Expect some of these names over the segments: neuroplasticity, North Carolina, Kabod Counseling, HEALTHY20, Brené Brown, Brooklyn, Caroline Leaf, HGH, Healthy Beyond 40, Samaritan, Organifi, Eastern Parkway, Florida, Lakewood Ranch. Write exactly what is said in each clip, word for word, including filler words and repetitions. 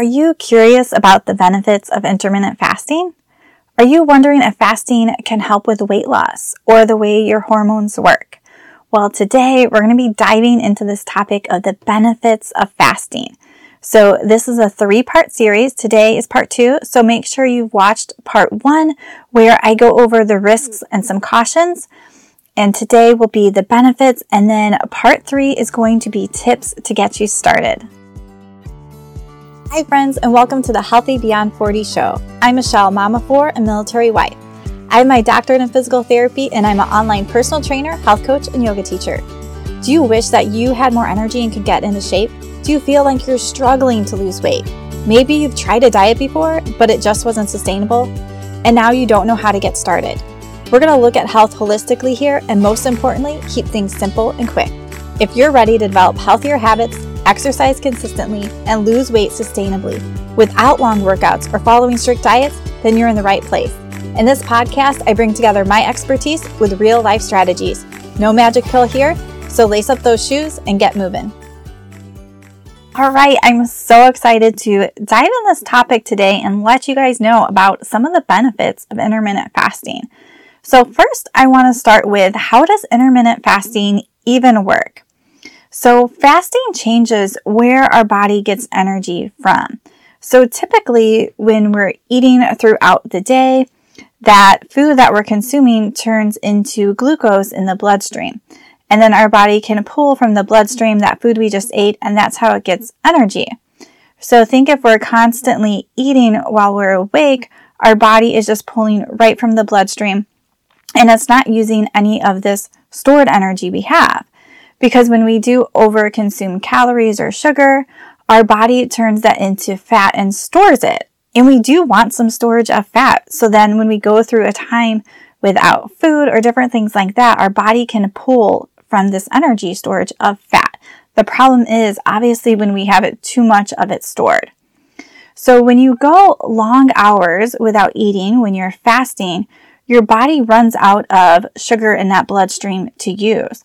Are you curious about the benefits of intermittent fasting? Are you wondering if fasting can help with weight loss or the way your hormones work? Well, today we're going to be diving into this topic of the benefits of fasting. So this is a three-part series. Today is part two, so make sure you've watched part one where I go over the risks and some cautions. And today will be the benefits, and then part three is going to be tips to get you started. Hi friends, and welcome to the Healthy Beyond forty show. I'm Michelle, mom of four and military wife. I have my doctorate in physical therapy, and I'm an online personal trainer, health coach, and yoga teacher. Do you wish that you had more energy and could get into shape? Do you feel like you're struggling to lose weight? Maybe you've tried a diet before, but it just wasn't sustainable, and now you don't know how to get started. We're going to look at health holistically here, and most importantly, keep things simple and quick. If you're ready to develop healthier habits, exercise consistently, and lose weight sustainably without long workouts or following strict diets, then you're in the right place. In this podcast, I bring together my expertise with real life strategies. No magic pill here, so lace up those shoes and get moving. All right, I'm so excited to dive in this topic today and let you guys know about some of the benefits of intermittent fasting. So first, I want to start with, how does intermittent fasting even work? So fasting changes where our body gets energy from. So typically, when we're eating throughout the day, that food that we're consuming turns into glucose in the bloodstream. And then our body can pull from the bloodstream that food we just ate, and that's how it gets energy. So think if we're constantly eating while we're awake, our body is just pulling right from the bloodstream, and it's not using any of this stored energy we have. Because when we do overconsume calories or sugar, our body turns that into fat and stores it. And we do want some storage of fat. So then when we go through a time without food or different things like that, our body can pull from this energy storage of fat. The problem is obviously when we have it too much of it stored. So when you go long hours without eating, when you're fasting, your body runs out of sugar in that bloodstream to use.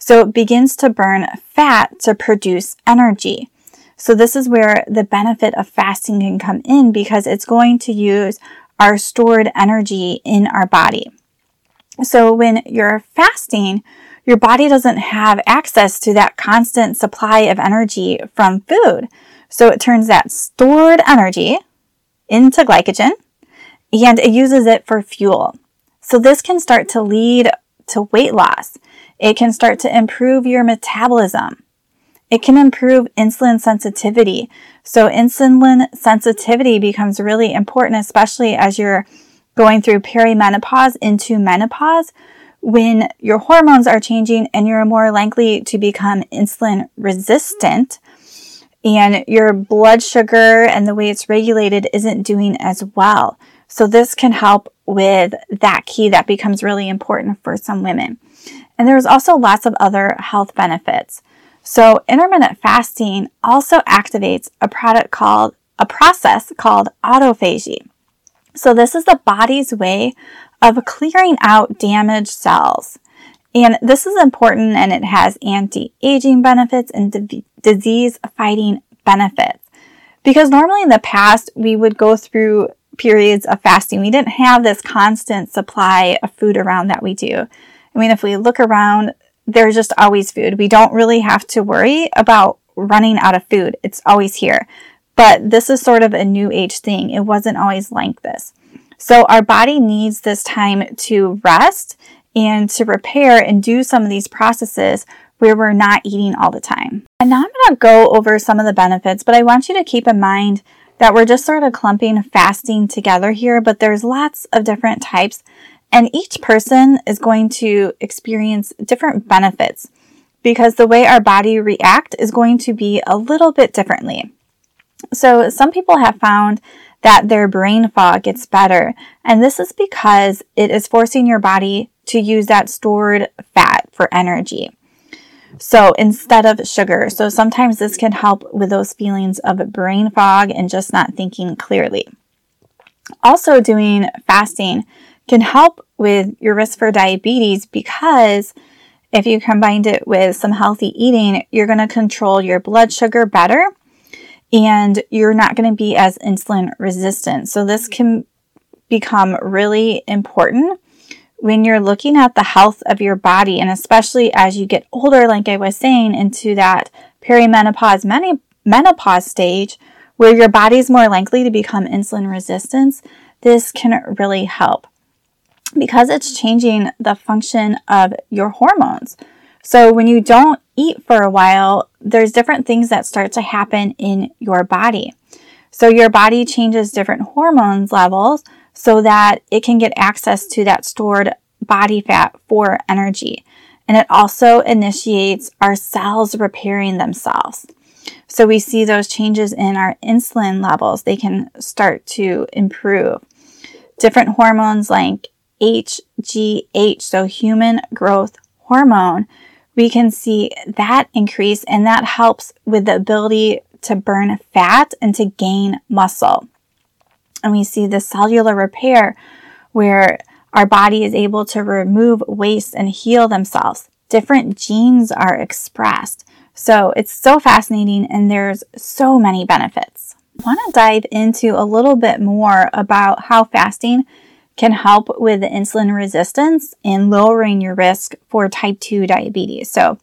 So it begins to burn fat to produce energy. So this is where the benefit of fasting can come in, because it's going to use our stored energy in our body. So when you're fasting, your body doesn't have access to that constant supply of energy from food. So it turns that stored energy into glycogen, and it uses it for fuel. So this can start to lead to weight loss. It can start to improve your metabolism. It can improve insulin sensitivity. So insulin sensitivity becomes really important, especially as you're going through perimenopause into menopause, when your hormones are changing and you're more likely to become insulin resistant, and your blood sugar and the way it's regulated isn't doing as well. So this can help with that key that becomes really important for some women. And there's also lots of other health benefits. So intermittent fasting also activates a product called a process called autophagy. So this is the body's way of clearing out damaged cells. And this is important, and it has anti-aging benefits and d- disease fighting benefits. Because normally in the past, we would go through periods of fasting. We didn't have this constant supply of food around that we do. I mean, if we look around, there's just always food. We don't really have to worry about running out of food. It's always here. But this is sort of a new age thing. It wasn't always like this. So our body needs this time to rest and to repair and do some of these processes where we're not eating all the time. And now I'm going to go over some of the benefits, but I want you to keep in mind that we're just sort of clumping fasting together here, but there's lots of different types, and each person is going to experience different benefits because the way our body reacts is going to be a little bit differently. So some people have found that their brain fog gets better, and this is because it is forcing your body to use that stored fat for energy. So instead of sugar. So sometimes this can help with those feelings of brain fog and just not thinking clearly. Also, doing fasting can help with your risk for diabetes, because if you combined it with some healthy eating, you're going to control your blood sugar better, and you're not going to be as insulin resistant. So this can become really important when you're looking at the health of your body, and especially as you get older, like I was saying, into that perimenopause, meni- menopause stage where your body's more likely to become insulin resistant, this can really help because it's changing the function of your hormones. So when you don't eat for a while, there's different things that start to happen in your body. So your body changes different hormones levels so that it can get access to that stored body fat for energy. And it also initiates our cells repairing themselves. So we see those changes in our insulin levels. They can start to improve. Different hormones like H G H, so human growth hormone, we can see that increase, and that helps with the ability to burn fat and to gain muscle. And we see the cellular repair where our body is able to remove waste and heal themselves. Different genes are expressed. So it's so fascinating, and there's so many benefits. I want to dive into a little bit more about how fasting can help with insulin resistance and lowering your risk for type two diabetes. So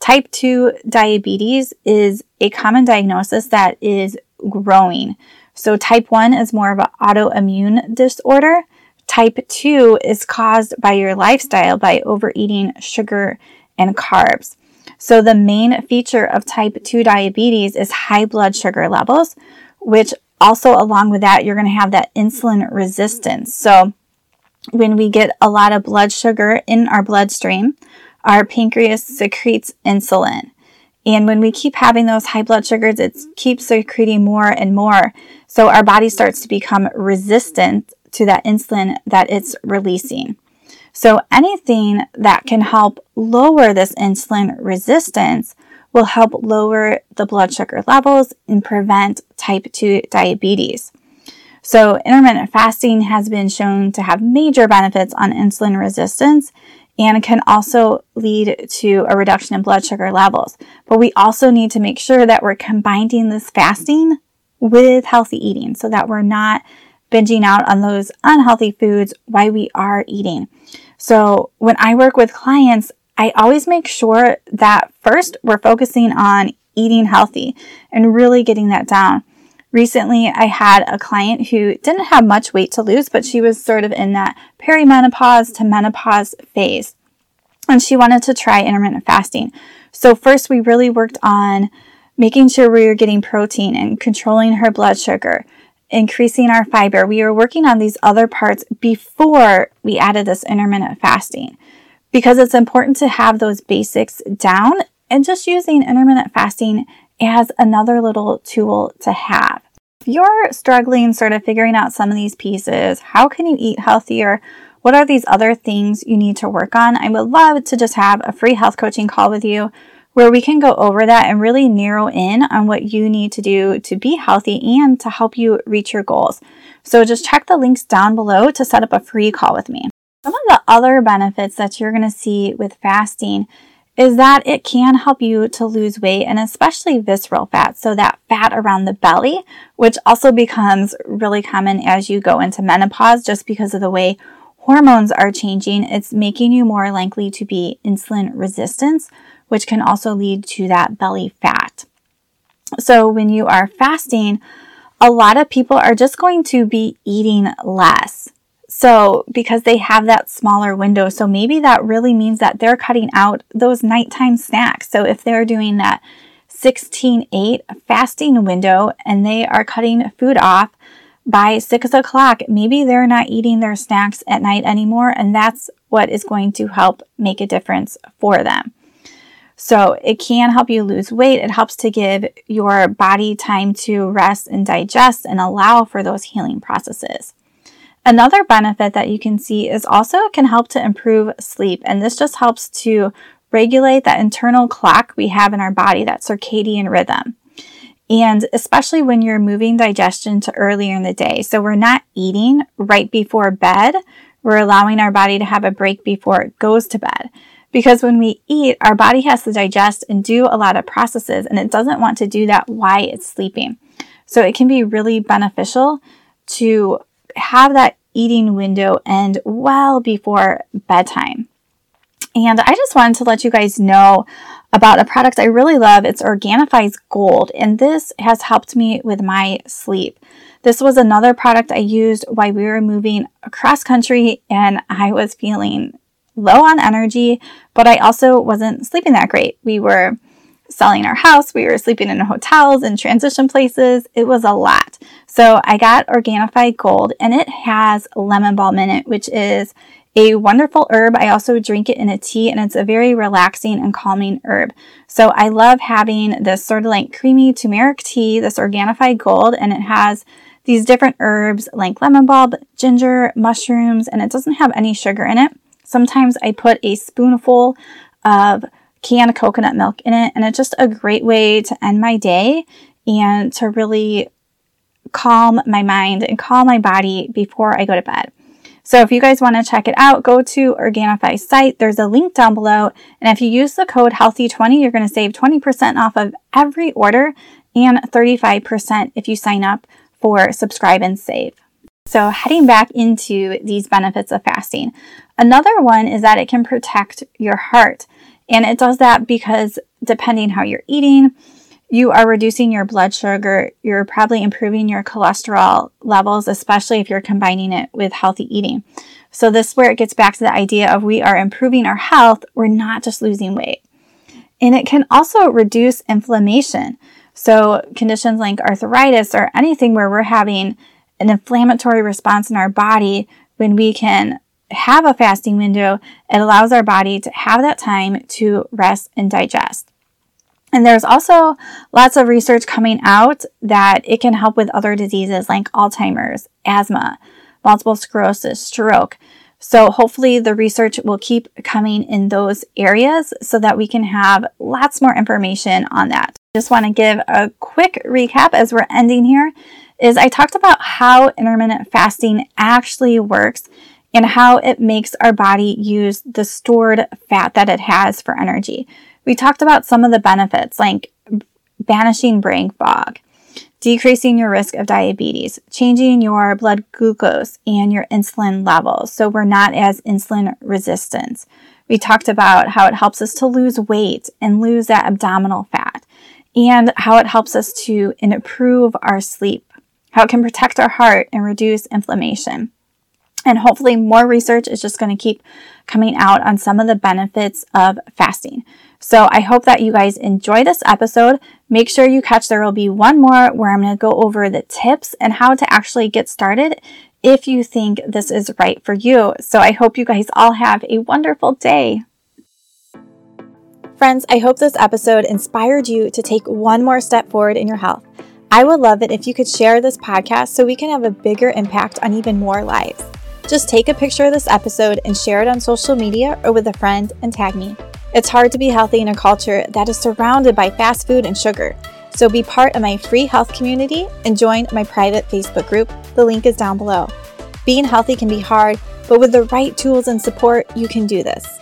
type two diabetes is a common diagnosis that is growing. So type one is more of an autoimmune disorder. Type two is caused by your lifestyle, by overeating sugar and carbs. So the main feature of type two diabetes is high blood sugar levels, which also along with that, you're going to have that insulin resistance. So when we get a lot of blood sugar in our bloodstream, our pancreas secretes insulin. And when we keep having those high blood sugars, it keeps secreting more and more. So our body starts to become resistant to that insulin that it's releasing. So anything that can help lower this insulin resistance will help lower the blood sugar levels and prevent type two diabetes. So intermittent fasting has been shown to have major benefits on insulin resistance and can also lead to a reduction in blood sugar levels. But we also need to make sure that we're combining this fasting with healthy eating so that we're not binging out on those unhealthy foods while we are eating. So when I work with clients, I always make sure that first we're focusing on eating healthy and really getting that down. Recently, I had a client who didn't have much weight to lose, but she was sort of in that perimenopause to menopause phase, and she wanted to try intermittent fasting. So first, we really worked on making sure we were getting protein and controlling her blood sugar, increasing our fiber. We were working on these other parts before we added this intermittent fasting, because it's important to have those basics down and just using intermittent fasting as another little tool to have. If you're struggling sort of figuring out some of these pieces, how can you eat healthier? What are these other things you need to work on? I would love to just have a free health coaching call with you where we can go over that and really narrow in on what you need to do to be healthy and to help you reach your goals. So just check the links down below to set up a free call with me. Some of the other benefits that you're going to see with fasting is that it can help you to lose weight, and especially visceral fat, so that fat around the belly, which also becomes really common as you go into menopause just because of the way hormones are changing. It's making you more likely to be insulin resistant, which can also lead to that belly fat. So when you are fasting, a lot of people are just going to be eating less. So because they have that smaller window, so maybe that really means that they're cutting out those nighttime snacks. So if they're doing that sixteen eight fasting window and they are cutting food off by six o'clock, maybe they're not eating their snacks at night anymore, and that's what is going to help make a difference for them. So it can help you lose weight. It helps to give your body time to rest and digest and allow for those healing processes. Another benefit that you can see is also it can help to improve sleep. And this just helps to regulate that internal clock we have in our body, that circadian rhythm. And especially when you're moving digestion to earlier in the day. So we're not eating right before bed. We're allowing our body to have a break before it goes to bed. Because when we eat, our body has to digest and do a lot of processes, and it doesn't want to do that while it's sleeping. So it can be really beneficial to have that eating window end well before bedtime. And I just wanted to let you guys know about a product I really love. It's Organifi's Gold, and this has helped me with my sleep. This was another product I used while we were moving across country and I was feeling low on energy, but I also wasn't sleeping that great. We were selling our house, we were sleeping in hotels and transition places. It was a lot. So I got Organifi Gold, and it has lemon balm in it, which is a wonderful herb. I also drink it in a tea, and it's a very relaxing and calming herb. So I love having this sort of like creamy turmeric tea, this Organifi Gold, and it has these different herbs like lemon bulb, ginger, mushrooms, and it doesn't have any sugar in it. Sometimes I put a spoonful of canned coconut milk in it, and it's just a great way to end my day and to really calm my mind and calm my body before I go to bed. So if you guys want to check it out, go to Organifi's site. There's a link down below. And if you use the code healthy twenty, you're going to save twenty percent off of every order and thirty-five percent if you sign up for Subscribe and Save. So heading back into these benefits of fasting. Another one is that it can protect your heart. And it does that because depending how you're eating, you are reducing your blood sugar, you're probably improving your cholesterol levels, especially if you're combining it with healthy eating. So this is where it gets back to the idea of we are improving our health, we're not just losing weight. And it can also reduce inflammation. So conditions like arthritis or anything where we're having an inflammatory response in our body, when we can have a fasting window, it allows our body to have that time to rest and digest. And there's also lots of research coming out that it can help with other diseases like Alzheimer's, asthma, multiple sclerosis, stroke. So hopefully the research will keep coming in those areas so that we can have lots more information on that. Just want to give a quick recap as we're ending here, is I talked about how intermittent fasting actually works and how it makes our body use the stored fat that it has for energy. We talked about some of the benefits like banishing brain fog, decreasing your risk of diabetes, changing your blood glucose and your insulin levels so we're not as insulin resistant. We talked about how it helps us to lose weight and lose that abdominal fat, and how it helps us to improve our sleep, how it can protect our heart and reduce inflammation. And hopefully more research is just going to keep coming out on some of the benefits of fasting. So I hope that you guys enjoy this episode. Make sure you catch, there will be one more where I'm going to go over the tips and how to actually get started if you think this is right for you. So I hope you guys all have a wonderful day. Friends, I hope this episode inspired you to take one more step forward in your health. I would love it if you could share this podcast so we can have a bigger impact on even more lives. Just take a picture of this episode and share it on social media or with a friend and tag me. It's hard to be healthy in a culture that is surrounded by fast food and sugar. So be part of my free health community and join my private Facebook group. The link is down below. Being healthy can be hard, but with the right tools and support, you can do this.